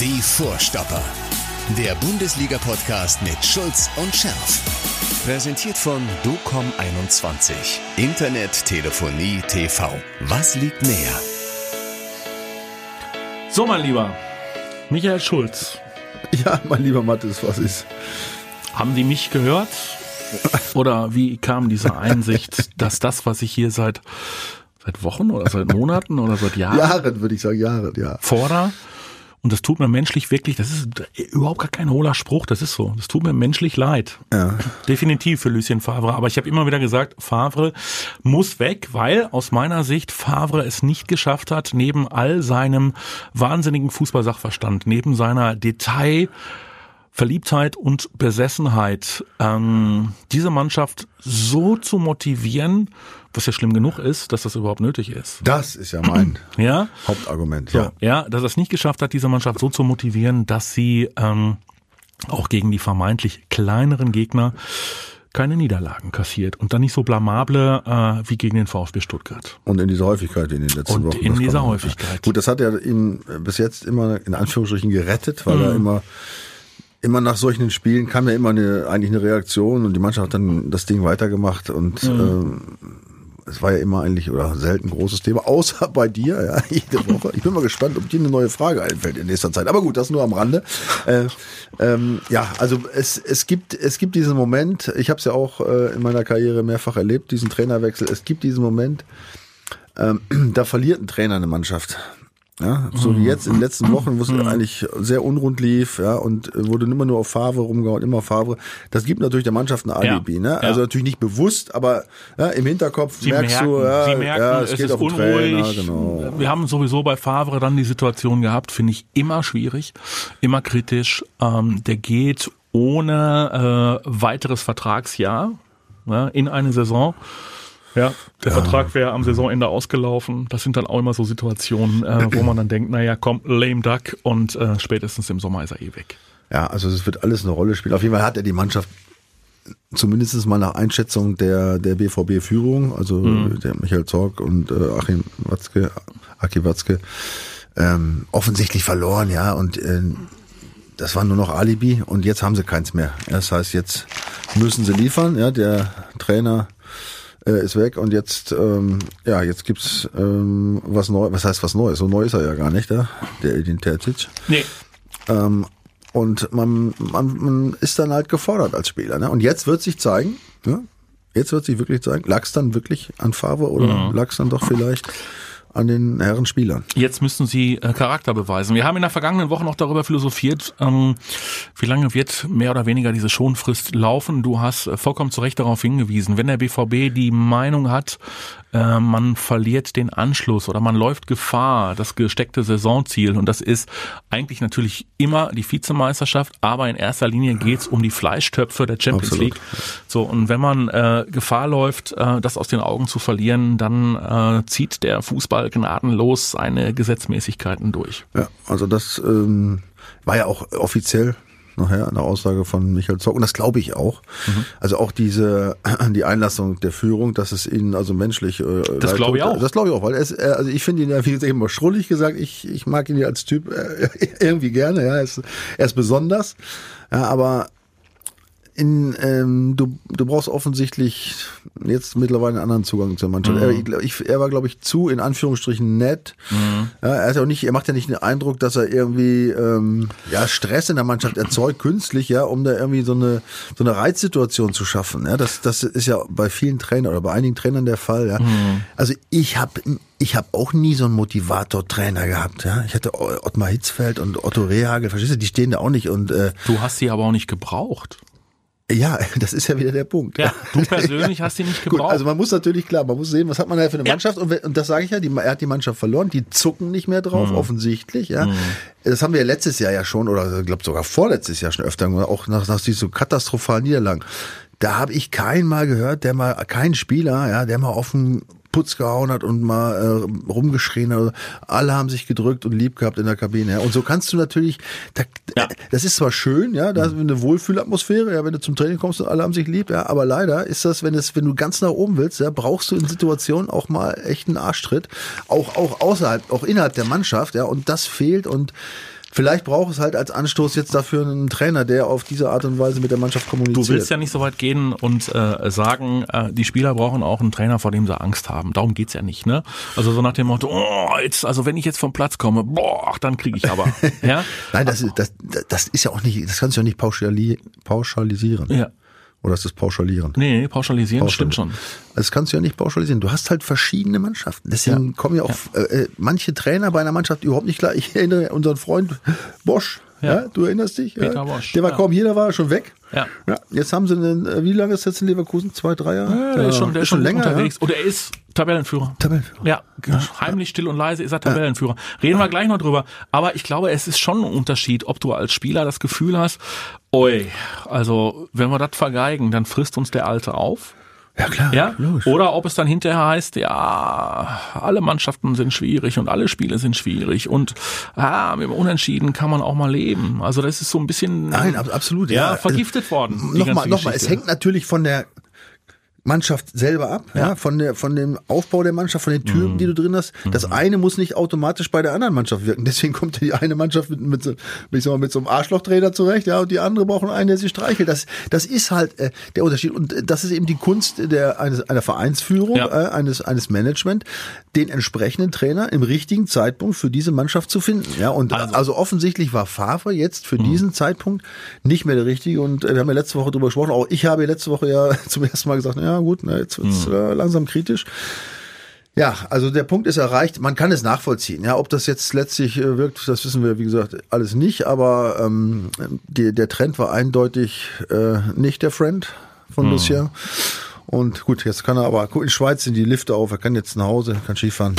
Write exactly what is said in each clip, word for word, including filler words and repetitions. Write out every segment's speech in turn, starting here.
Die Vorstopper. Der Bundesliga-Podcast mit Schulz und Scherf. Präsentiert von D O C O M einundzwanzig. Internet, Telefonie, T V. Was liegt näher? So, mein Lieber. Michael Schulz. Ja, mein lieber Matthäus, was ist? Haben die mich gehört? Oder wie kam diese Einsicht, dass das, was ich hier seit seit Wochen oder seit Monaten oder seit Jahren... Jahren, würde ich sagen, Jahren, ja. ...fordere, und das tut mir menschlich wirklich, das ist überhaupt gar kein hohler Spruch, das ist so, das tut mir menschlich leid. Ja. Definitiv für Lucien Favre, aber ich habe immer wieder gesagt, Favre muss weg, weil aus meiner Sicht Favre es nicht geschafft hat, neben all seinem wahnsinnigen Fußballsachverstand, neben seiner Detail... Verliebtheit und Besessenheit, ähm, diese Mannschaft so zu motivieren, was ja schlimm genug ist, dass das überhaupt nötig ist. Das ist ja mein ja? Hauptargument. Ja, so, ja, dass er es nicht geschafft hat, diese Mannschaft so zu motivieren, dass sie ähm, auch gegen die vermeintlich kleineren Gegner keine Niederlagen kassiert und dann nicht so blamable äh, wie gegen den VfB Stuttgart. Und in dieser Häufigkeit in den letzten und Wochen. Und in dieser kommt. Häufigkeit. Gut, das hat er ihn bis jetzt immer in Anführungsstrichen gerettet, weil mhm. er immer... Immer nach solchen Spielen kam ja immer eine, eigentlich eine Reaktion und die Mannschaft hat dann das Ding weitergemacht und mhm. äh, es war ja immer eigentlich oder selten großes Thema, außer bei dir, ja, jede Woche. Ich bin mal gespannt, ob dir eine neue Frage einfällt in nächster Zeit. Aber gut, das nur am Rande. Äh, ähm, ja, also es, es gibt es gibt diesen Moment, ich habe es ja auch äh, in meiner Karriere mehrfach erlebt, diesen Trainerwechsel. Es gibt diesen Moment, ähm, da verliert ein Trainer eine Mannschaft. Ja, so wie jetzt in den letzten Wochen, wo es eigentlich sehr unrund lief, ja, und wurde immer nur auf Favre rumgehauen, immer auf Favre. Das gibt natürlich der Mannschaft ein Alibi, ja, ne? Also ja. natürlich nicht bewusst, aber ja, im Hinterkopf Sie merkst merken, du, ja, Sie merken, ja, es, es geht ist auf den unruhig. Trainer, genau. Wir haben sowieso bei Favre dann die Situation gehabt, finde ich immer schwierig, immer kritisch. Ähm, der geht ohne äh, weiteres Vertragsjahr, ne, in eine Saison. Ja, der ja. Vertrag wäre am Saisonende ausgelaufen. Das sind dann auch immer so Situationen, äh, wo man dann denkt, naja, komm, lame duck und äh, spätestens im Sommer ist er eh weg. Ja, also es wird alles eine Rolle spielen. Auf jeden Fall hat er die Mannschaft zumindest mal nach Einschätzung der der B V B-Führung, also mhm. der Michael Zorc und äh, Achim Watzke, Achim Watzke, ähm, offensichtlich verloren, ja, und äh, das war nur noch Alibi und jetzt haben sie keins mehr. Das heißt, jetzt müssen sie liefern, ja, der Trainer ist weg und jetzt ähm, ja jetzt gibt's ähm, was Neues, was heißt was Neues, so neu ist er ja gar nicht, ja? Der Edin Terzic. Nee. Ähm, und man, man, man ist dann halt gefordert als Spieler, ne? Und jetzt wird sich zeigen, ja? Jetzt wird sich wirklich zeigen, lag's dann wirklich an Favre oder ja. lag's dann doch vielleicht an den Herren Spielern. Jetzt müssen sie äh, Charakter beweisen. Wir haben in der vergangenen Woche noch darüber philosophiert, ähm, wie lange wird mehr oder weniger diese Schonfrist laufen. Du hast äh, vollkommen zu Recht darauf hingewiesen. Wenn der B V B die Meinung hat, äh, man verliert den Anschluss oder man läuft Gefahr, das gesteckte Saisonziel, und das ist eigentlich natürlich immer die Vizemeisterschaft, aber in erster Linie geht's um die Fleischtöpfe der Champions Absolut. League. So, und wenn man äh, Gefahr läuft, äh, das aus den Augen zu verlieren, dann äh, zieht der Fußball gnadenlos seine Gesetzmäßigkeiten durch. Ja, also das ähm, war ja auch offiziell nachher eine Aussage von Michael Zorc und das glaube ich auch. Mhm. Also auch diese die Einlassung der Führung, dass es ihnen also menschlich äh, das glaube ich auch. Das glaube ich auch, weil es, äh, also ich finde ihn ja, wie gesagt, immer schrullig gesagt, ich ich mag ihn ja als Typ äh, irgendwie gerne, ja, er ist, er ist besonders, ja, aber In, ähm, du, du brauchst offensichtlich jetzt mittlerweile einen anderen Zugang zur Mannschaft. Mhm. Er, ich, er war, glaube ich, zu, in Anführungsstrichen, nett. Mhm. Ja, er hat auch nicht, er macht ja nicht den Eindruck, dass er irgendwie ähm, ja, Stress in der Mannschaft erzeugt, künstlich, ja, um da irgendwie so eine so eine Reizsituation zu schaffen. Ja, das, das ist ja bei vielen Trainern oder bei einigen Trainern der Fall. Ja. Mhm. Also ich habe ich habe auch nie so einen Motivator-Trainer gehabt. Ja. Ich hatte Ottmar Hitzfeld und Otto Rehhagel, verstehst du, die stehen da auch nicht. Und äh, du hast sie aber auch nicht gebraucht. Ja, das ist ja wieder der Punkt. Ja, du persönlich ja. hast die nicht gebraucht. Gut, also man muss natürlich, klar, man muss sehen, was hat man da für eine ja. Mannschaft. Und, und das sage ich ja, die, er hat die Mannschaft verloren, die zucken nicht mehr drauf, mhm. offensichtlich. Ja, mhm. Das haben wir letztes Jahr ja schon, oder ich glaube sogar vorletztes Jahr schon öfter, auch nach, nach diesen so katastrophalen Niederlagen. Da habe ich keinen mal gehört, der mal, keinen Spieler, ja, der mal auf den Putz gehauen hat und mal äh, rumgeschrien hat. Alle haben sich gedrückt und lieb gehabt in der Kabine. Ja. Und so kannst du natürlich, da, ja. das ist zwar schön, ja, da ist eine Wohlfühlatmosphäre, ja, wenn du zum Training kommst und alle haben sich lieb, ja, aber leider ist das, wenn es, wenn du ganz nach oben willst, ja, brauchst du in Situationen auch mal echt einen Arschtritt, auch auch außerhalb, auch innerhalb der Mannschaft, ja, und das fehlt und Vielleicht braucht es halt als Anstoß jetzt dafür einen Trainer, der auf diese Art und Weise mit der Mannschaft kommuniziert. Du willst ja nicht so weit gehen und äh, sagen, äh, die Spieler brauchen auch einen Trainer, vor dem sie Angst haben. Darum geht's ja nicht, ne? Also so nach dem Motto, oh, jetzt, also wenn ich jetzt vom Platz komme, boah, dann kriege ich aber. Ja? Nein, das ist, das, das ist ja auch nicht, das kannst du ja nicht pauschali- pauschalisieren. Ja. Oder ist das pauschalieren? Nee, pauschalisieren, pauschalisieren stimmt schon. Das kannst du ja nicht pauschalisieren. Du hast halt verschiedene Mannschaften. Deswegen ja. kommen ja auch ja. Äh, manche Trainer bei einer Mannschaft überhaupt nicht klar. Ich erinnere unseren Freund Bosz. Ja. Ja, du erinnerst dich? Peter ja. Bosz. Der war ja. kaum hier, der war schon weg. Ja. Ja. Jetzt haben sie einen, wie lange ist jetzt in Leverkusen? Zwei, drei Jahre? Ja, der ist schon, der ist schon länger unterwegs. Ja. Oder er ist Tabellenführer. Tabellenführer. Ja, ja. Heimlich, still und leise ist er Tabellenführer. Reden ja. wir gleich noch drüber. Aber ich glaube, es ist schon ein Unterschied, ob du als Spieler das Gefühl hast, oi, also wenn wir das vergeigen, dann frisst uns der Alte auf. Ja, klar. Ja? Oder ob es dann hinterher heißt, ja, alle Mannschaften sind schwierig und alle Spiele sind schwierig und ah, mit dem Unentschieden kann man auch mal leben. Also das ist so ein bisschen Nein, absolut, ja, ja. vergiftet worden. Also, nochmal, nochmal, es hängt natürlich von der Mannschaft selber ab, ja. ja, von der, von dem Aufbau der Mannschaft, von den Typen, mhm. die du drin hast. Das eine muss nicht automatisch bei der anderen Mannschaft wirken. Deswegen kommt die eine Mannschaft mit, mit, so, mit so einem Arschlochtrainer zurecht, ja, und die andere brauchen einen, der sie streichelt. Das, das ist halt äh, der Unterschied. Und das ist eben die Kunst der, eines, einer Vereinsführung, ja. äh, eines, eines Management, den entsprechenden Trainer im richtigen Zeitpunkt für diese Mannschaft zu finden. Ja, und also, also offensichtlich war Favre jetzt für mhm. diesen Zeitpunkt nicht mehr der richtige. Und äh, wir haben ja letzte Woche drüber gesprochen. Auch ich habe ja letzte Woche ja zum ersten Mal gesagt, ja, ja gut, na, jetzt wird's äh, langsam kritisch. Ja, also der Punkt ist erreicht. Man kann es nachvollziehen. Ja, ob das jetzt letztlich äh, wirkt, das wissen wir, wie gesagt, alles nicht. Aber ähm, die, der Trend war eindeutig äh, nicht der Friend von Lucien. Mhm. Und gut, jetzt kann er aber, guck, in Schweiz sind die Lifte auf, er kann jetzt nach Hause, kann Skifahren.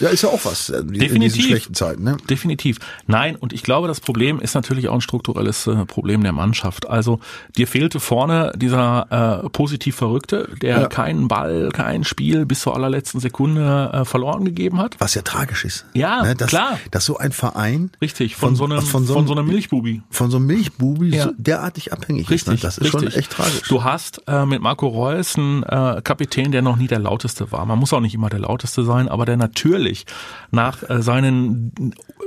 Ja, ist ja auch was Definitiv. in diesen schlechten Zeiten. Ne? Definitiv. Nein, und ich glaube, das Problem ist natürlich auch ein strukturelles äh, Problem der Mannschaft. Also dir fehlte vorne dieser äh, positiv Verrückte, der ja. keinen Ball, kein Spiel bis zur allerletzten Sekunde äh, verloren gegeben hat. Was ja tragisch ist. Ja, ne? dass, klar. Dass so ein Verein richtig von, von so einem von so, von so einem Milchbubi von so einem Milchbubi ja. so derartig abhängig richtig, ist. Ne? Das ist richtig. schon echt tragisch. Du hast äh, mit Marco Reus einen äh, Kapitän, der noch nie der Lauteste war. Man muss auch nicht immer der Lauteste sein, aber der natürlich Natürlich nach äh, seinen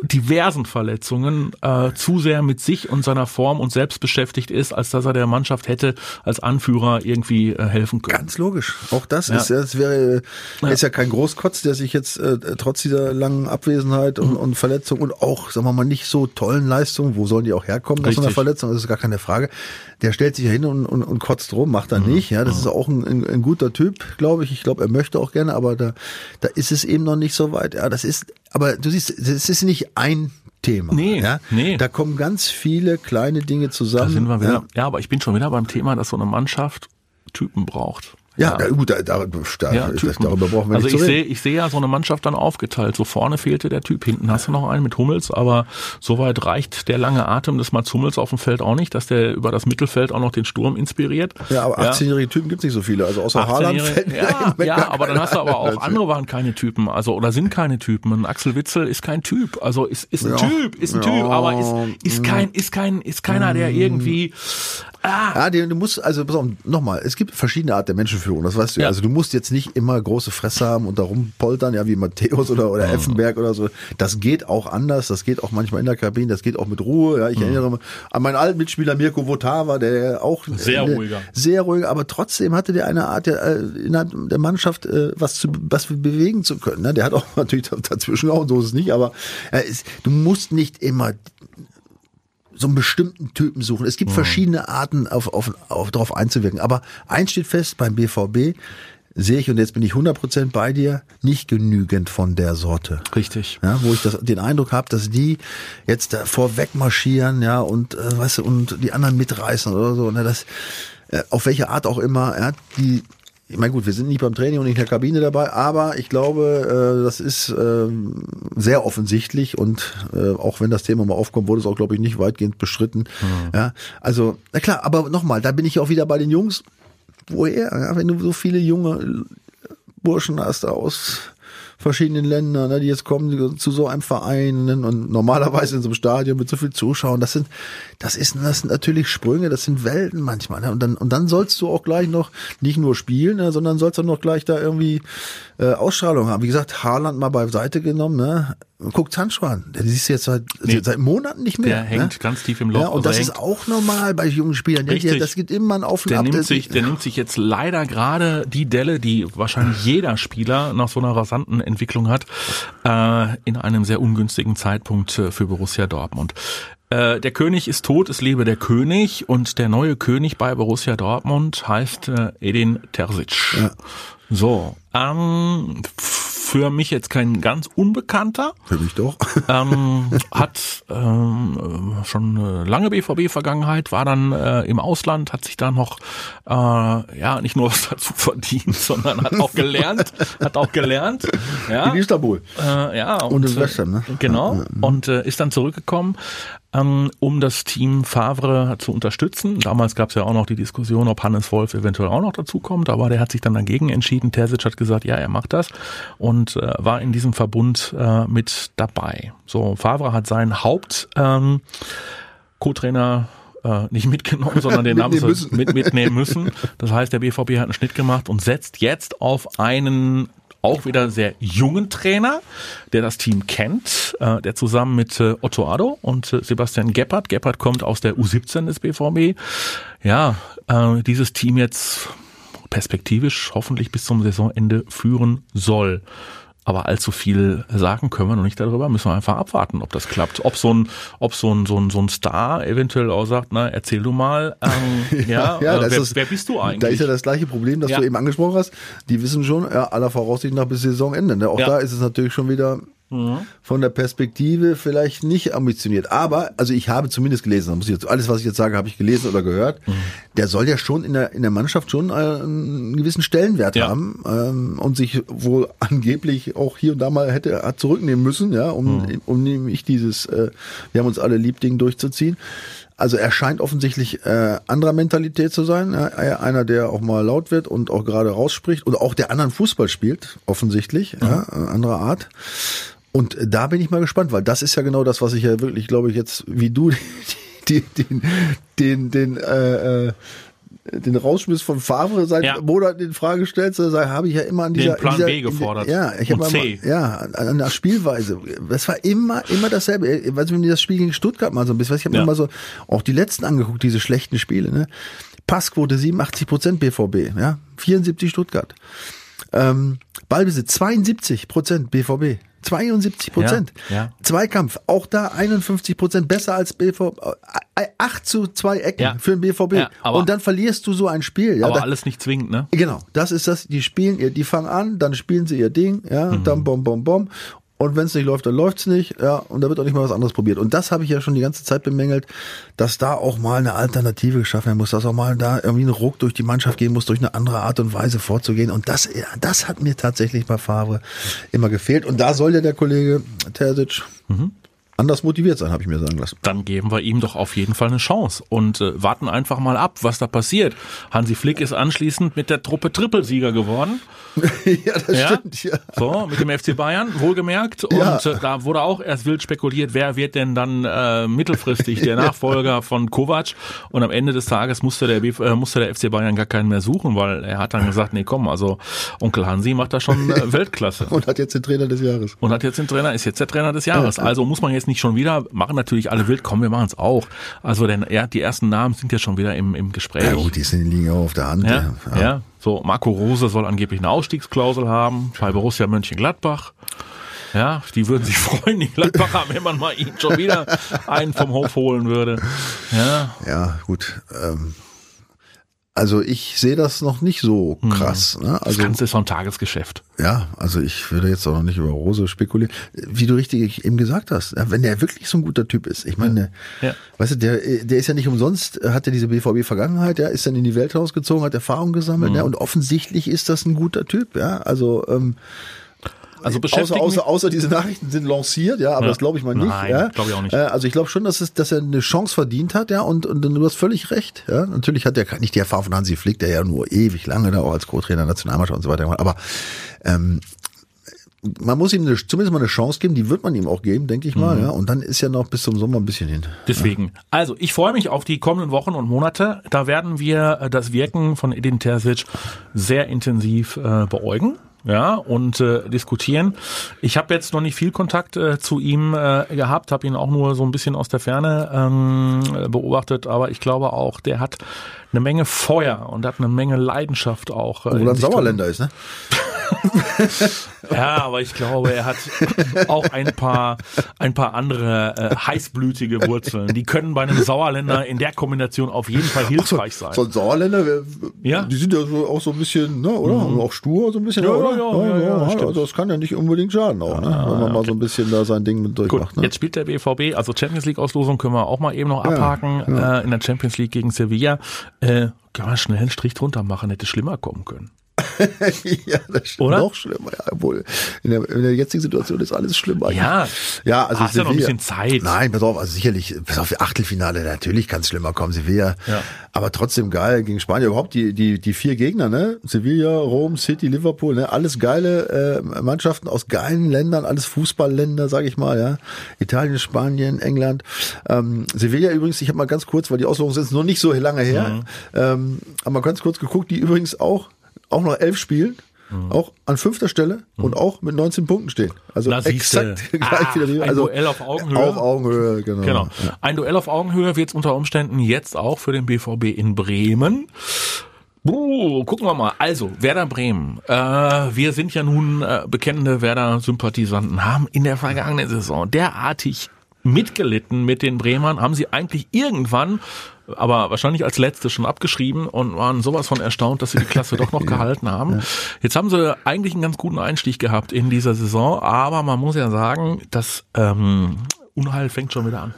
diversen Verletzungen äh, zu sehr mit sich und seiner Form und selbst beschäftigt ist, als dass er der Mannschaft hätte als Anführer irgendwie äh, helfen können. Ganz logisch. Auch das ja. ist, das wäre, ja. ist ja kein Großkotz, der sich jetzt äh, trotz dieser langen Abwesenheit und, mhm. und Verletzung und auch, sagen wir mal, nicht so tollen Leistungen, wo sollen die auch herkommen nach so einer Verletzung, das ist gar keine Frage. Der stellt sich hin und, und, und kotzt rum, macht er mhm. nicht. Ja, das mhm. ist auch ein, ein, ein guter Typ, glaube ich. Ich glaube, er möchte auch gerne, aber da, da ist es eben noch nicht so weit. Ja, das ist, aber du siehst, es ist nicht ein Thema. Nee, ja? nee. Da kommen ganz viele kleine Dinge zusammen. Da sind wir wieder, ja. ja, aber ich bin schon wieder beim Thema, dass so eine Mannschaft Typen braucht. Ja, ja. gut, da, da, da, ja, darüber brauchen wir also nicht zu ich sehe, ich sehe ja so eine Mannschaft dann aufgeteilt. So vorne fehlte der Typ, hinten hast du noch einen mit Hummels, aber soweit reicht der lange Atem des Mats Hummels auf dem Feld auch nicht, dass der über das Mittelfeld auch noch den Sturm inspiriert. Ja, aber achtzehnjährige ja. Typen gibt's nicht so viele, also außer Haaland. Ja, ja, ja aber dann hast du aber auch, andere waren keine Typen, also oder sind keine Typen. Ein Axel Witzel ist kein Typ, also ist, ist ein ja. Typ, ist ein ja. Typ, aber ist, ist kein, ist kein, ist keiner, der irgendwie, ah. Ja, du musst, also pass auf, nochmal, es gibt verschiedene Art der Menschenführung, das weißt du ja. Also du musst jetzt nicht immer große Fresse haben und da rumpoltern, ja, wie Matthäus oder, oder Effenberg oder so. Das geht auch anders, das geht auch manchmal in der Kabine, das geht auch mit Ruhe. Ja, ich mhm. erinnere mich an meinen alten Mitspieler Mirko Votava, der auch sehr äh, ruhiger. Sehr ruhiger, aber trotzdem hatte der eine Art der, äh, innerhalb der Mannschaft äh, was zu was bewegen zu können. Ne? Der hat auch natürlich dazwischen auch, so ist es nicht, aber äh, ist, du musst nicht immer so einen bestimmten Typen suchen. Es gibt verschiedene Arten, auf, auf, auf, drauf einzuwirken. Aber eins steht fest, beim B V B sehe ich, und jetzt bin ich hundert Prozent bei dir, nicht genügend von der Sorte. Richtig. Ja, wo ich das, den Eindruck habe, dass die jetzt da vorweg marschieren, ja, und, äh, weißt du, und die anderen mitreißen oder so, ne, das, äh, auf welche Art auch immer, ja, die, ich meine, gut, wir sind nicht beim Training und nicht in der Kabine dabei, aber ich glaube, das ist sehr offensichtlich und auch wenn das Thema mal aufkommt, wurde es auch, glaube ich, nicht weitgehend bestritten. Mhm. Ja, also, na klar, aber nochmal, da bin ich auch wieder bei den Jungs. Woher? Ja, wenn du so viele junge Burschen hast aus verschiedenen Länder, ne, die jetzt kommen zu so einem Verein, ne, und normalerweise in so einem Stadion mit so viel Zuschauern, das sind, das ist, das sind natürlich Sprünge, das sind Welten manchmal, ne, und dann, und dann sollst du auch gleich noch nicht nur spielen, ne, sondern sollst du noch gleich da irgendwie äh, Ausstrahlung haben. Wie gesagt, Haaland mal beiseite genommen, ne, guck Sancho an, den siehst du jetzt seit, nee, seit Monaten nicht mehr. Der ne? hängt ganz tief im Loch. Ja, und das ist auch normal bei jungen Spielern. Richtig. Der, das gibt immer einen Auf und Ab. Nimmt sich, der nimmt sich jetzt leider gerade die Delle, die wahrscheinlich jeder Spieler nach so einer rasanten Entwicklung hat, äh, in einem sehr ungünstigen Zeitpunkt für Borussia Dortmund. Äh, der König ist tot, es lebe der König, und der neue König bei Borussia Dortmund heißt äh, Edin Terzic. Ja. So, ähm, für mich jetzt kein ganz Unbekannter. Für mich doch. ähm, hat ähm, schon eine lange B V B-Vergangenheit, war dann äh, im Ausland, hat sich da noch äh, ja nicht nur was dazu verdient, sondern hat auch gelernt, hat auch gelernt. Ja. In Istanbul. Äh, ja. Und, und in Western, ne? Genau. Und äh, ist dann zurückgekommen, um das Team Favre zu unterstützen. Damals gab es ja auch noch die Diskussion, ob Hannes Wolf eventuell auch noch dazukommt, aber der hat sich dann dagegen entschieden. Terzic hat gesagt, ja, er macht das, und äh, war in diesem Verbund äh, mit dabei. So, Favre hat seinen Haupt ähm, Co-Trainer äh, nicht mitgenommen, sondern den haben sie mit, mitnehmen müssen. Das heißt, der B V B hat einen Schnitt gemacht und setzt jetzt auf einen auch wieder sehr jungen Trainer, der das Team kennt, äh, der zusammen mit äh, Otto Addo und äh, Sebastian Gebhardt, Gebhardt kommt aus der U siebzehn des B V B, ja, äh, dieses Team jetzt perspektivisch hoffentlich bis zum Saisonende führen soll. Aber allzu viel sagen können wir noch nicht darüber, müssen wir einfach abwarten, ob das klappt. Ob so ein, ob so ein, so ein, so ein Star eventuell auch sagt, na, erzähl du mal, ähm, ja, ja, äh, wer, das, wer bist du eigentlich? Da ist ja das gleiche Problem, das ja. du eben angesprochen hast. Die wissen schon, ja, aller Voraussicht nach bis Saisonende. Ne? Auch ja. da ist es natürlich schon wieder mhm. von der Perspektive vielleicht nicht ambitioniert. Aber, also ich habe zumindest gelesen, da muss ich jetzt, alles, was ich jetzt sage, habe ich gelesen oder gehört. Mhm. Der soll ja schon in der, in der Mannschaft schon einen gewissen Stellenwert ja. haben, ähm, und sich wohl angeblich auch hier und da mal hätte hat zurücknehmen müssen, ja, um, mhm. um nämlich dieses, äh, wir haben uns alle lieb Ding durchzuziehen. Also er scheint offensichtlich äh, anderer Mentalität zu sein, äh, einer, der auch mal laut wird und auch gerade rausspricht und auch der anderen Fußball spielt, offensichtlich, mhm. ja, anderer Art. Und da bin ich mal gespannt, weil das ist ja genau das, was ich ja wirklich, glaube ich, jetzt wie du den den den den, äh, den Rausschmiss von Favre seit ja. Monaten in Frage stellst, da habe ich ja immer an dieser den Plan dieser, B gefordert. Den, ja, ich habe immer, ja, an der Spielweise. Das war immer immer dasselbe. Ich weiß nicht, wenn du das Spiel gegen Stuttgart mal so ein bisschen, ich habe ja. mir mal so auch die letzten angeguckt, diese schlechten Spiele, ne? Passquote siebenundachtzig Prozent B V B, ja? vierundsiebzig Stuttgart. Ähm, Ballbesitz zweiundsiebzig Prozent B V B. zweiundsiebzig Prozent. Ja, ja. Zweikampf, auch da einundfünfzig Prozent besser als B V B. acht zu zwei Ecken ja. für den B V B. Ja, aber, und dann verlierst du so ein Spiel. Ja, aber da, alles nicht zwingend, ne? Genau, das ist das. Die spielen ihr, die fangen an, dann spielen sie ihr Ding, ja, mhm. dann bom, bom, bom. Und wenn es nicht läuft, dann läuft's nicht, ja, und da wird auch nicht mal was anderes probiert. Und das habe ich ja schon die ganze Zeit bemängelt, dass da auch mal eine Alternative geschaffen werden muss, dass auch mal da irgendwie ein Ruck durch die Mannschaft gehen muss, durch eine andere Art und Weise vorzugehen. Und das, ja, das hat mir tatsächlich bei Favre immer gefehlt. Und da soll ja der Kollege Terzic mhm. anders motiviert sein, habe ich mir sagen lassen. Dann geben wir ihm doch auf jeden Fall eine Chance und äh, warten einfach mal ab, was da passiert. Hansi Flick ist anschließend mit der Truppe Trippelsieger geworden. ja, das ja? stimmt, ja. So, mit dem F C Bayern, wohlgemerkt. Und ja. äh, da wurde auch erst wild spekuliert, wer wird denn dann äh, mittelfristig der Nachfolger von Kovac. Und am Ende des Tages musste der, äh, musste der F C Bayern gar keinen mehr suchen, weil er hat dann gesagt, nee, komm, also Onkel Hansi macht da schon äh, Weltklasse. Und hat jetzt den Trainer des Jahres. Und hat jetzt den Trainer, ist jetzt der Trainer des Jahres. Also muss man jetzt nicht schon wieder, machen natürlich alle wild, komm, wir machen es auch. Also denn ja, die ersten Namen sind ja schon wieder im, im Gespräch. Ja gut, die liegen auch auf der Hand. Ja, ja. ja, so Marco Rose soll angeblich eine Ausstiegsklausel haben, bei Borussia Mönchengladbach. Ja, die würden sich freuen, die Gladbacher, wenn man mal ihn schon wieder einen vom Hof holen würde. Ja, ja gut, ähm. Also ich sehe das noch nicht so krass. Ne? Also, das Ganze ist so ein Tagesgeschäft. Ja, also ich würde jetzt auch noch nicht über Rose spekulieren. Wie du richtig eben gesagt hast, wenn der wirklich so ein guter Typ ist. Ich meine, ja. weißt du, der, der ist ja nicht umsonst, hat ja diese B V B-Vergangenheit, der ist dann in die Welt rausgezogen, hat Erfahrung gesammelt, mhm. ne? Und offensichtlich ist das ein guter Typ. Ja, also ähm, Also außer, außer, außer diese Nachrichten sind lanciert, ja, aber ja. das glaube ich mal nicht. Nein, ja. glaube ich auch nicht. Also ich glaube schon, dass, es, dass er eine Chance verdient hat, ja, und, und du hast völlig recht. Ja. Natürlich hat er nicht die Erfahrung von Hansi Flick, der ja nur ewig lange da auch als Co-Trainer Nationalmannschaft und so weiter gemacht, aber ähm, man muss ihm eine, zumindest mal eine Chance geben, die wird man ihm auch geben, denke ich mal. Mhm. Ja. Und dann ist ja noch bis zum Sommer ein bisschen hin. Deswegen. Ja. Also, ich freue mich auf die kommenden Wochen und Monate. Da werden wir das Wirken von Edin Terzic sehr intensiv äh, beäugen. Ja, und äh, diskutieren. Ich habe jetzt noch nicht viel Kontakt äh, zu ihm äh, gehabt, habe ihn auch nur so ein bisschen aus der Ferne ähm, beobachtet, aber ich glaube auch, der hat eine Menge Feuer und hat eine Menge Leidenschaft auch. Äh, Obwohl er ein Sauerländer ist, ne? Ja, aber ich glaube, er hat auch ein paar ein paar andere äh, heißblütige Wurzeln. Die können bei einem Sauerländer in der Kombination auf jeden Fall hilfreich sein. So, so ein Sauerländer, wär, ja. Die sind ja so, auch so ein bisschen, ne, oder? Mhm. Auch stur so ein bisschen, ja, oder? Ja, ja, ja, ja, ja, ja, also das kann ja nicht unbedingt schaden auch, ja, ne? Wenn man okay. mal so ein bisschen da sein Ding mit durchmacht. Gut, ne? Jetzt spielt der B V B, also Champions League Auslosung können wir auch mal eben noch abhaken, ja, ja. Äh, in der Champions League gegen Sevilla. Äh, kann man schnell einen Strich drunter machen, hätte schlimmer kommen können. Ja, das stimmt. Oder? Noch schlimmer, ja, wohl. In der, in der jetzigen Situation ist alles schlimm eigentlich. Ja, ja, also hast du ja noch ein bisschen Zeit. Nein, pass auf, also sicherlich, pass auf, Achtelfinale, natürlich kann es schlimmer kommen, Sevilla. Ja. Aber trotzdem geil gegen Spanien, überhaupt die, die, die vier Gegner, ne? Sevilla, Rom, City, Liverpool, ne? Alles geile äh, Mannschaften aus geilen Ländern, alles Fußballländer, sag ich mal, ja. Italien, Spanien, England. Ähm, Sevilla übrigens, ich habe mal ganz kurz, weil die Auslosung sind noch nicht so lange her, mhm. ähm, aber mal ganz kurz geguckt, die übrigens auch Auch noch elf Spielen, mhm. auch an fünfter Stelle mhm. und auch mit neunzehn Punkten stehen. Also Na, exakt ah, gleich wieder. Die, also ein Duell auf Augenhöhe. Auf Augenhöhe, genau. genau. Ja. Ein Duell auf Augenhöhe wird es unter Umständen jetzt auch für den B V B in Bremen. Uh, gucken wir mal. Also, Werder Bremen. Äh, wir sind ja nun äh, bekennende Werder-Sympathisanten, haben in der vergangenen Saison derartig mitgelitten mit den Bremern, haben sie eigentlich irgendwann, aber wahrscheinlich als letzte schon abgeschrieben und waren sowas von erstaunt, dass sie die Klasse doch noch gehalten haben. Ja. Jetzt haben sie eigentlich einen ganz guten Einstieg gehabt in dieser Saison, aber man muss ja sagen, das ähm, Unheil fängt schon wieder an.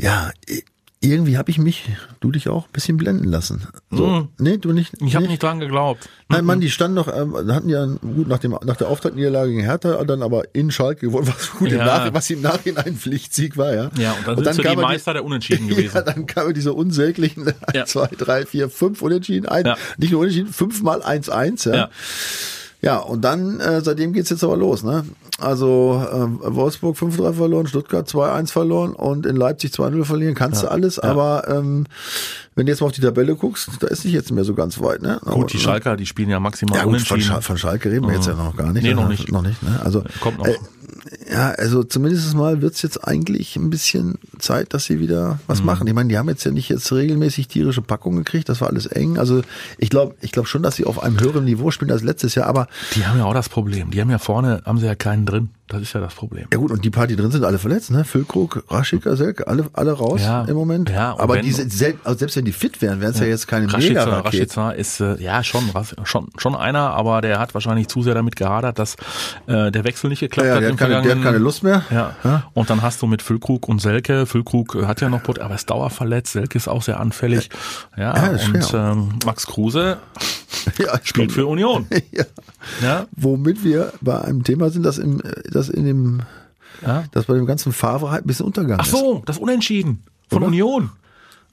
Ja, irgendwie habe ich mich, du dich auch, ein bisschen blenden lassen. So, mm. Nee, du nicht. Ich habe nee. nicht dran geglaubt. Nein, Mann, die standen doch, ähm, hatten ja, gut, nach dem nach der Auftaktniederlage gegen Hertha, dann aber in Schalke gewonnen, was, gut, ja. nach, was im Nachhinein ein Pflichtsieg war, ja. Ja, und dann, und dann sind dann so die Meister die, der Unentschieden gewesen. Ja, dann kamen diese unsäglichen ja. eins, zwei, drei, vier, fünf Unentschieden, ein, ja. nicht nur Unentschieden, fünfmal eins eins, ja. ja. Ja, und dann, äh, seitdem geht's jetzt aber los, ne? Also äh, Wolfsburg fünf drei verloren, Stuttgart zwei eins verloren und in Leipzig zwei null verlieren, kannst ja, du alles, ja. aber ähm, wenn du jetzt mal auf die Tabelle guckst, da ist nicht jetzt mehr so ganz weit, ne? Gut, aber, die Schalker, die spielen ja maximal ja, unentschieden. Von, Schal- von Schalke reden wir mhm. jetzt ja noch gar nicht. Nee, noch nicht. Noch nicht, ne? Also, kommt noch. Äh, ja, also zumindest mal wird's jetzt eigentlich ein bisschen Zeit, dass sie wieder was mhm. machen. Ich meine, die haben jetzt ja nicht jetzt regelmäßig tierische Packungen gekriegt, das war alles eng. Also ich glaube ich glaub schon, dass sie auf einem höheren Niveau spielen als letztes Jahr, aber die haben ja auch das Problem. Die haben ja vorne, haben sie ja keinen drin. Das ist ja das Problem. Ja gut, und die paar, die drin sind, alle verletzt, ne? Füllkrug, Rashica, Selke, alle, alle raus ja, im Moment. Ja, aber wenn, die sind, selbst wenn die fit wären, wären es ja, ja jetzt keine Mega-Raketen. Rashica ist, äh, ja schon, schon, schon einer, aber der hat wahrscheinlich zu sehr damit gehadert, dass äh, der Wechsel nicht geklappt ja, ja, hat. Der hat, keine, der hat keine Lust mehr. Ja. ja. Und dann hast du mit Füllkrug und Selke, Füllkrug hat ja noch, aber ist dauerverletzt, Selke ist auch sehr anfällig. Ja, ja, ja und ähm, Max Kruse ja, spielt komm. für Union. Ja. Ja. Womit wir bei einem Thema sind, das im, das in dem, ja. das bei dem ganzen Favre halt ein bisschen Untergang ist. Ach so, ist. Das Unentschieden von Oder? Union.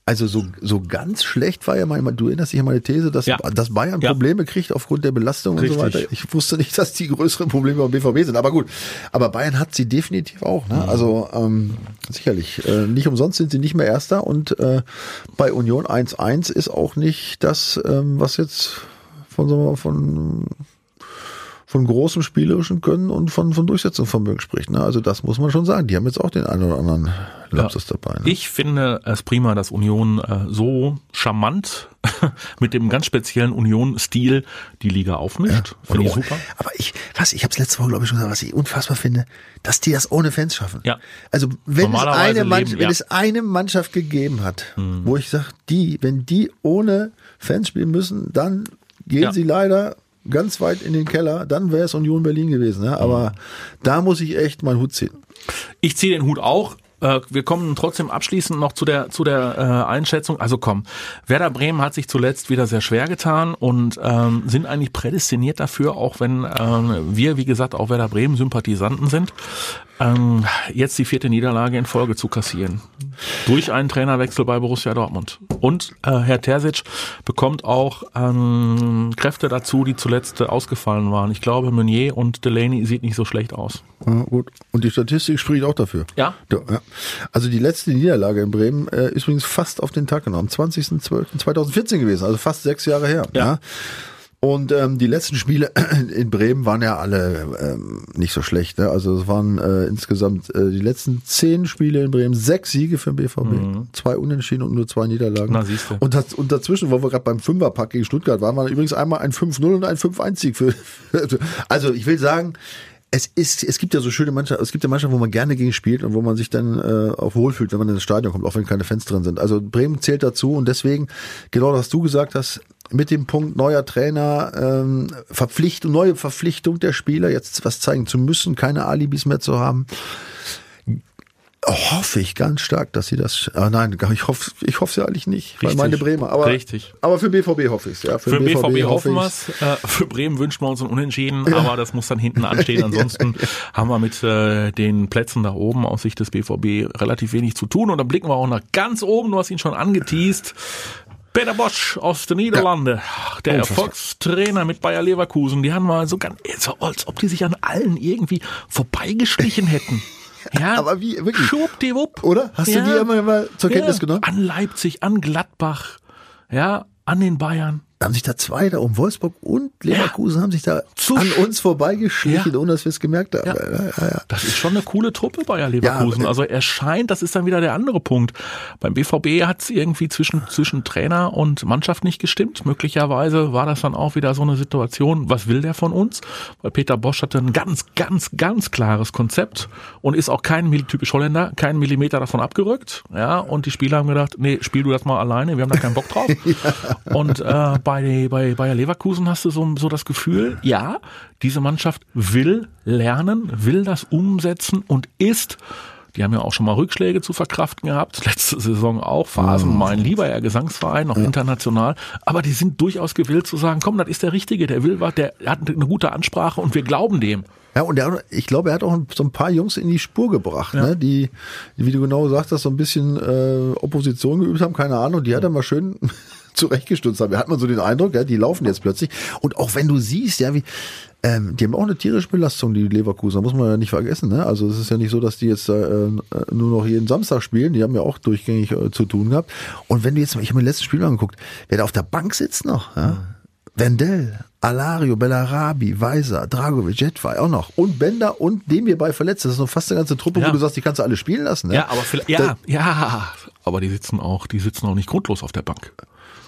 Also so, so ganz schlecht war ja mal, du erinnerst dich an meine These, dass, ja. dass Bayern ja. Probleme kriegt aufgrund der Belastung Richtig. und so weiter. Ich wusste nicht, dass die größeren Probleme beim B V B sind, aber gut. Aber Bayern hat sie definitiv auch. Ne? Mhm. Also ähm, sicherlich, äh, nicht umsonst sind sie nicht mehr Erster und äh, bei Union eins eins ist auch nicht das, ähm, was jetzt von so von... von großem spielerischen Können und von, von Durchsetzungsvermögen spricht. Ne? Also das muss man schon sagen. Die haben jetzt auch den einen oder anderen Lapsus ja, dabei. Ne? Ich finde es prima, dass Union äh, so charmant mit dem ganz speziellen Union-Stil die Liga aufmischt. Ja, finde ich super. Aber ich, was, ich habe es letzte Woche, glaube ich, schon gesagt, was ich unfassbar finde, dass die das ohne Fans schaffen. Ja. Also wenn, es eine, leben, Mannschaft, ja. wenn es eine Mannschaft gegeben hat, mhm. wo ich sage, die, wenn die ohne Fans spielen müssen, dann gehen ja. sie leider ganz weit in den Keller, dann wäre es Union Berlin gewesen. Ne? Aber mhm. da muss ich echt meinen Hut ziehen. Ich ziehe den Hut auch. Äh, wir kommen trotzdem abschließend noch zu der zu der äh, Einschätzung. Also komm, Werder Bremen hat sich zuletzt wieder sehr schwer getan und ähm, sind eigentlich prädestiniert dafür, auch wenn ähm, wir, wie gesagt, auch Werder Bremen Sympathisanten sind, ähm, jetzt die vierte Niederlage in Folge zu kassieren. Durch einen Trainerwechsel bei Borussia Dortmund. Und äh, Herr Terzic bekommt auch ähm, Kräfte dazu, die zuletzt äh, ausgefallen waren. Ich glaube, Meunier und Delaney sieht nicht so schlecht aus. Ja, gut. Und die Statistik spricht auch dafür. Ja. ja. Also die letzte Niederlage in Bremen äh, ist übrigens fast auf den Tag genommen. zwanzigster zwölfter zweitausendvierzehn gewesen, also fast sechs Jahre her. Ja. ja. Und ähm, die letzten Spiele in Bremen waren ja alle ähm, nicht so schlecht. Ne? Also es waren äh, insgesamt äh, die letzten zehn Spiele in Bremen, sechs Siege für den B V B, mhm. zwei Unentschieden und nur zwei Niederlagen. Na, siehst du. Und, das, und dazwischen, wo wir gerade beim Fünferpack gegen Stuttgart waren, waren übrigens einmal ein fünf null und ein fünf eins Sieg. Für, also ich will sagen, es ist, es gibt ja so schöne Mannschaften, es gibt ja Mannschaften, wo man gerne gegen spielt und wo man sich dann äh, auch wohlfühlt, wenn man ins Stadion kommt, auch wenn keine Fans drin sind. Also Bremen zählt dazu und deswegen, genau was du gesagt hast, mit dem Punkt neuer Trainer, ähm, Verpflichtung, neue Verpflichtung der Spieler, jetzt was zeigen zu müssen, keine Alibis mehr zu haben, hoffe ich ganz stark, dass sie das, ah nein, ich hoffe ich hoffe es ja eigentlich nicht, richtig, weil meine Bremer, aber, richtig. aber für B V B hoffe ich es. Ja, für, für B V B, B V B hoffen wir es, äh, für Bremen wünschen wir uns ein Unentschieden, ja. aber das muss dann hinten anstehen, ansonsten ja, ja. haben wir mit äh, den Plätzen da oben aus Sicht des B V B relativ wenig zu tun und dann blicken wir auch nach ganz oben, du hast ihn schon angeteast, Peter Bosz aus den Niederlanden, ja. der Unfassbar. Erfolgstrainer mit Bayer Leverkusen, die haben mal so ganz, als ob die sich an allen irgendwie vorbeigeschlichen hätten. Ja, aber wie, wirklich? Schwuppdiwupp. Oder? Hast ja. du die immer mal zur Kenntnis ja. genommen? An Leipzig, an Gladbach, ja, an den Bayern. Haben sich da zwei da um Wolfsburg und Leverkusen ja. haben sich da Zu an uns vorbeigeschlichen, ja. ohne dass wir es gemerkt haben. Ja. Ja, ja, ja. Das ist schon eine coole Truppe Bayer Leverkusen. Ja, also er scheint, das ist dann wieder der andere Punkt. Beim B V B hat es irgendwie zwischen, zwischen Trainer und Mannschaft nicht gestimmt. Möglicherweise war das dann auch wieder so eine Situation, was will der von uns? Weil Peter Bosz hatte ein ganz, ganz, ganz klares Konzept und ist auch kein, typisch Holländer, kein Millimeter davon abgerückt. Ja, und die Spieler haben gedacht, nee, spiel du das mal alleine, wir haben da keinen Bock drauf. ja. Und äh, Bei, bei Bayer Leverkusen hast du so, so das Gefühl, ja, diese Mannschaft will lernen, will das umsetzen und ist, die haben ja auch schon mal Rückschläge zu verkraften gehabt, letzte Saison auch, Phasen, mein lieber Herr Gesangsverein, noch ja. international, aber die sind durchaus gewillt zu sagen, komm, das ist der Richtige, der will was, der hat eine gute Ansprache und wir glauben dem. Ja, und der, ich glaube, er hat auch so ein paar Jungs in die Spur gebracht, ja. ne? die, wie du genau sagst, das so ein bisschen äh, Opposition geübt haben, keine Ahnung, die hat er mal schön zurechtgestutzt haben. Da hat man so den Eindruck, ja, die laufen jetzt plötzlich. Und auch wenn du siehst, ja, wie, ähm, die haben auch eine tierische Belastung, die Leverkusen, muss man ja nicht vergessen. Ne? Also es ist ja nicht so, dass die jetzt äh, nur noch jeden Samstag spielen, die haben ja auch durchgängig äh, zu tun gehabt. Und wenn du jetzt, ich habe mir das letzte Spiel angeguckt, wer da auf der Bank sitzt noch, ja? mhm. Wendell, Alario, Bellarabi, Weiser, Dragovic, Jedwai auch noch. Und Bender und dem hierbei verletzt. Das ist noch fast eine ganze Truppe, ja. wo du sagst, die kannst du alle spielen lassen. Ne? Ja, aber vielleicht, ja, da, ja, aber die sitzen auch, die sitzen auch nicht grundlos auf der Bank.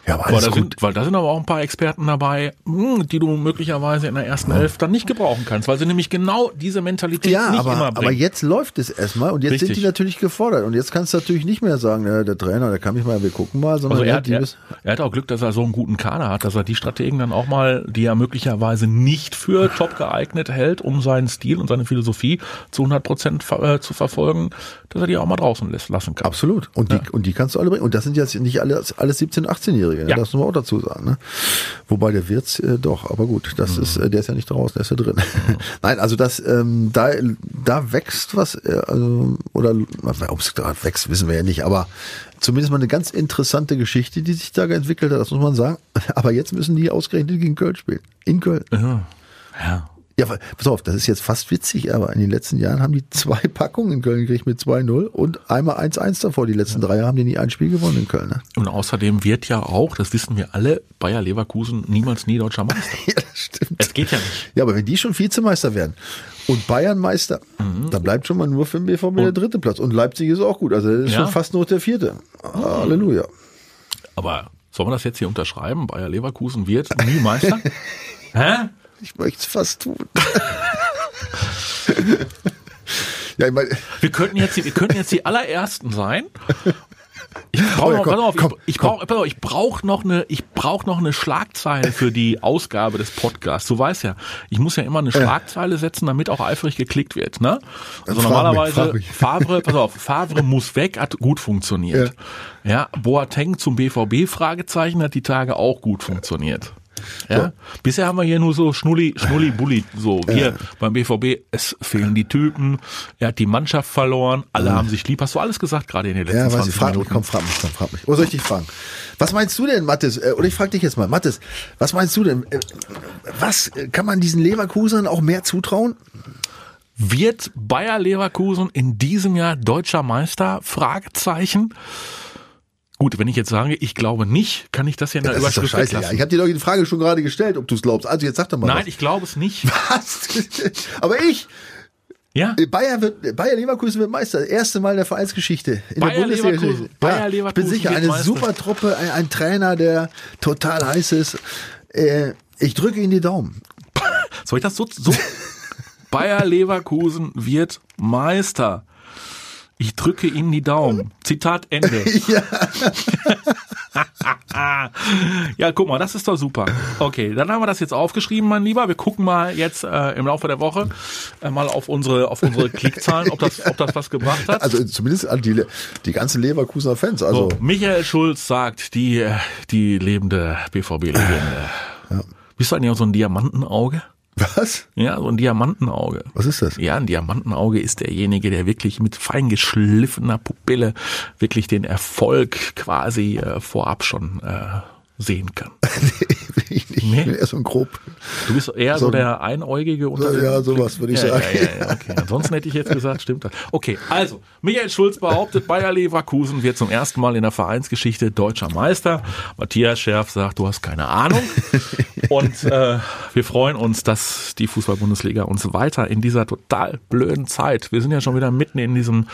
Ja, aber alles weil, da gut. Sind, weil da sind aber auch ein paar Experten dabei, die du möglicherweise in der ersten ja. Elf dann nicht gebrauchen kannst, weil sie nämlich genau diese Mentalität ja, nicht aber, immer bringen. Aber jetzt läuft es erstmal und jetzt Richtig. sind die natürlich gefordert und jetzt kannst du natürlich nicht mehr sagen, der, der Trainer, der kann mich mal, wir gucken mal. Sondern also er, hat, er, er hat auch Glück, dass er so einen guten Kader hat, dass er die Strategen dann auch mal, die er möglicherweise nicht für top geeignet hält, um seinen Stil und seine Philosophie zu hundert Prozent ver, äh, zu verfolgen, dass er die auch mal draußen lassen kann. Absolut. Und die, ja. und die kannst du alle bringen. Und das sind jetzt nicht alle, alles siebzehn-, achtzehnjährige. Ja. Das muss man auch dazu sagen. Ne? Wobei der Wirtz äh, doch, aber gut, das mhm. ist, äh, der ist ja nicht draußen, der ist ja drin. Mhm. Nein, also das, ähm, da, da wächst was, äh, also, oder ob es gerade wächst, wissen wir ja nicht, aber zumindest mal eine ganz interessante Geschichte, die sich da entwickelt hat, das muss man sagen. Aber jetzt müssen die ausgerechnet gegen Köln spielen. In Köln. Ja. ja. Ja, pass auf, das ist jetzt fast witzig, aber in den letzten Jahren haben die zwei Packungen in Köln gekriegt mit zwei null und einmal eins eins davor. Die letzten drei Jahre haben die nie ein Spiel gewonnen in Köln. Ne? Und außerdem wird ja auch, das wissen wir alle, Bayer Leverkusen niemals nie deutscher Meister. Ja, das stimmt. Das geht ja nicht. Ja, aber wenn die schon Vizemeister werden und Bayern Meister, mhm. da bleibt schon mal nur für den B V B und der dritte Platz. Und Leipzig ist auch gut, also das ist ja. schon fast nur der vierte. Mhm. Halleluja. Aber soll man das jetzt hier unterschreiben? Bayer Leverkusen wird nie Meister? Hä? Ich möchte es fast tun. ja, ich mein, wir könnten jetzt die, wir könnten jetzt die allerersten sein Ich brauche noch, komm, komm, ich brauch, komm. Ich brauch noch eine, ich brauch noch eine Schlagzeile für die Ausgabe des Podcasts. Du weißt ja, ich muss ja immer eine Schlagzeile setzen, damit auch eifrig geklickt wird, ne? Also normalerweise mich, Favre, pass auf, Favre muss weg, hat gut funktioniert. Ja, ja, Boateng zum B V B Fragezeichen hat die Tage auch gut funktioniert. Ja? Ja. Bisher haben wir hier nur so Schnulli, Schnulli, Bulli, so hier ja. beim B V B, es fehlen die Typen, er hat die Mannschaft verloren, alle ja. haben sich lieb, hast du alles gesagt gerade in den letzten ja, zwanzig Minuten. Ja, weiß ich, komm, frag mich, komm, frag mich. Oder soll ich dich fragen? Was meinst du denn, Mathis, oder ich frag dich jetzt mal, Mathis, was meinst du denn, was kann man diesen Leverkusenern auch mehr zutrauen? Wird Bayer Leverkusen in diesem Jahr deutscher Meister? Fragezeichen. Gut, wenn ich jetzt sage, ich glaube nicht, kann ich das ja in der ja, das Überschrift ist doch ja. Ich habe dir doch die Frage schon gerade gestellt, ob du es glaubst. Also jetzt sag doch mal. Nein, was. Ich glaube es nicht. Was? Aber ich. Ja. Bayer wird, Bayer Leverkusen wird Meister. Das erste Mal in der Vereinsgeschichte. In Bayer der Bundesliga. Bayer Leverkusen. Ja, ich bin sicher, eine Meister. Super Truppe, ein, ein Trainer, der total heiß ist. Äh, ich drücke Ihnen die Daumen. Soll ich das so? so? Bayer Leverkusen wird Meister. Ich drücke Ihnen die Daumen. Zitat Ende. Ja. Ja, guck mal, das ist doch super. Okay, dann haben wir das jetzt aufgeschrieben, mein Lieber. Wir gucken mal jetzt äh, im Laufe der Woche äh, mal auf unsere auf unsere Klickzahlen, ob das ob das was gebracht hat. Also zumindest an die die ganzen Leverkusener Fans. Also so, Michael Schulz sagt, die die lebende B V B-Legende. Ja. Bist du eigentlich auch so ein Diamantenauge? Was? Ja, so ein Diamantenauge. Was ist das? Ja, ein Diamantenauge ist derjenige, der wirklich mit fein geschliffener Pupille wirklich den Erfolg quasi äh, vorab schon äh, sehen kann. Nee, ich nicht. Nee? Ich bin eher so ein grob. Du bist eher so, so der Einäugige. Unter so, ja, sowas würde ich ja, sagen. Ja, ja, ja, okay. Ansonsten hätte ich jetzt gesagt, stimmt das. Okay, also, Michael Schulz behauptet, Bayer Leverkusen wird zum ersten Mal in der Vereinsgeschichte deutscher Meister. Matthias Scherf sagt, du hast keine Ahnung. Und äh, wir freuen uns, dass die Fußball-Bundesliga uns weiter in dieser total blöden Zeit, wir sind ja schon wieder mitten in diesem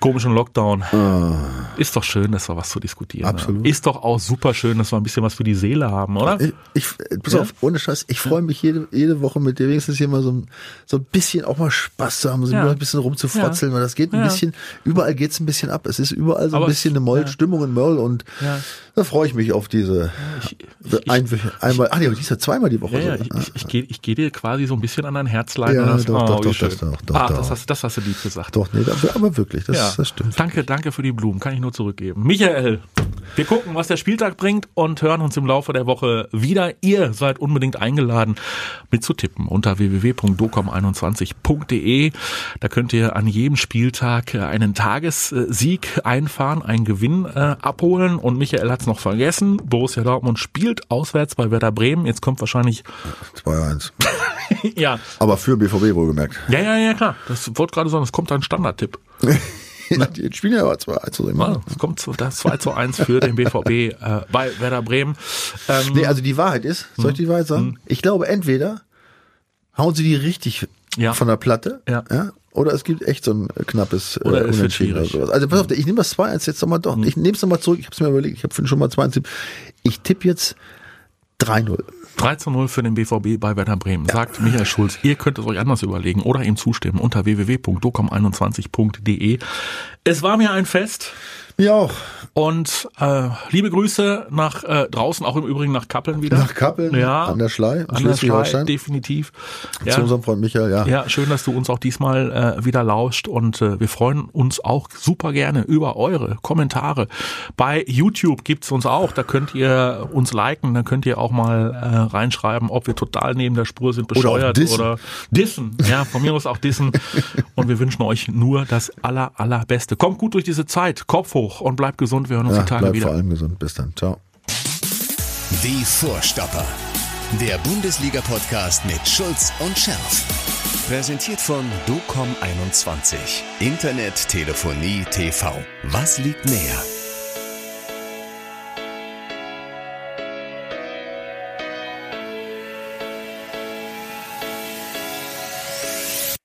komischen Lockdown. Oh. Ist doch schön, dass wir was zu diskutieren Absolut. haben. Ist doch auch super schön, dass wir ein bisschen was für die Seele haben, oder? Ich, ich, pass ja. auf, ohne Scheiß, ich freue mich jede, jede Woche mit dir, wenigstens hier mal so ein, so ein bisschen auch mal Spaß zu haben, so ja. ein bisschen rumzufrotzeln, ja. weil das geht ein ja. bisschen, überall geht es ein bisschen ab. Es ist überall so ein Aber bisschen eine Moll, ja. Stimmung in Moll und ja. da freue ich mich auf diese ich, ich, ein, ich, einmal, ach nee, die ist ja zweimal die Woche. Ja, so. ja, ich, ich, ich gehe ich geh dir quasi so ein bisschen an dein Herz leiden. Ja, doch, oh, doch, doch, das, doch, doch, ach, das, hast, das hast du lieb gesagt. Doch, nee, aber wirklich, das, ja. das stimmt. Danke, danke für die Blumen, kann ich nur zurückgeben. Michael, wir gucken, was der Spieltag bringt und hören uns im Laufe der Woche wieder. Ihr seid unbedingt eingeladen, mitzutippen unter w w w punkt docom einundzwanzig punkt de. Da könnt ihr an jedem Spieltag einen Tagessieg einfahren, einen Gewinn äh, abholen. Und Michael hat es noch vergessen. Borussia Dortmund spielt auswärts bei Werder Bremen. Jetzt kommt wahrscheinlich zwei eins. Ja. Aber für B V B wohlgemerkt. Ja, ja, ja, klar. Das wollte gerade sagen, es kommt ein Standardtipp. Jetzt spielen ja aber zwei eins. Es kommt zwei zu eins für den B V B äh, bei Werder Bremen. Ähm, nee, also die Wahrheit ist, soll ich die Wahrheit sagen? Ich glaube, entweder hauen sie die richtig ja. von der Platte, ja. ja, oder es gibt echt so ein knappes äh, oder Unentschieden oder sowas. Also pass auf, ich nehme das zwei eins jetzt nochmal doch. Mhm. Ich nehme es nochmal zurück, ich habe es mir überlegt, ich habe schon mal zwei eins. Ich tippe jetzt drei null. drei zu null für den B V B bei Werder Bremen, ja. sagt Michael Schulz. Ihr könnt es euch anders überlegen oder ihm zustimmen unter w w w punkt docom einundzwanzig punkt de. Es war mir ein Fest. Mir auch. Und äh, liebe Grüße nach äh, draußen, auch im Übrigen nach Kappeln wieder. Nach Kappeln, ja, an der Schlei, an der Schlei, definitiv. Ja. Zu unserem Freund Michael, ja. Ja, schön, dass du uns auch diesmal äh, wieder lauscht und äh, wir freuen uns auch super gerne über eure Kommentare. Bei YouTube gibt's uns auch, da könnt ihr uns liken, da könnt ihr auch mal äh, reinschreiben, ob wir total neben der Spur sind, bescheuert oder dissen. Oder dissen. Ja, von mir aus auch dissen. Und wir wünschen euch nur das aller, allerbeste. Kommt gut durch diese Zeit, Kopf hoch. Und bleibt gesund, wir hören uns ja, die Tage wieder. Vor allem gesund, bis dann, ciao. Die Vorstopper, der Bundesliga-Podcast mit Schulz und Scherf. Präsentiert von D O C O M einundzwanzig. Internet, Telefonie, T V. Was liegt näher?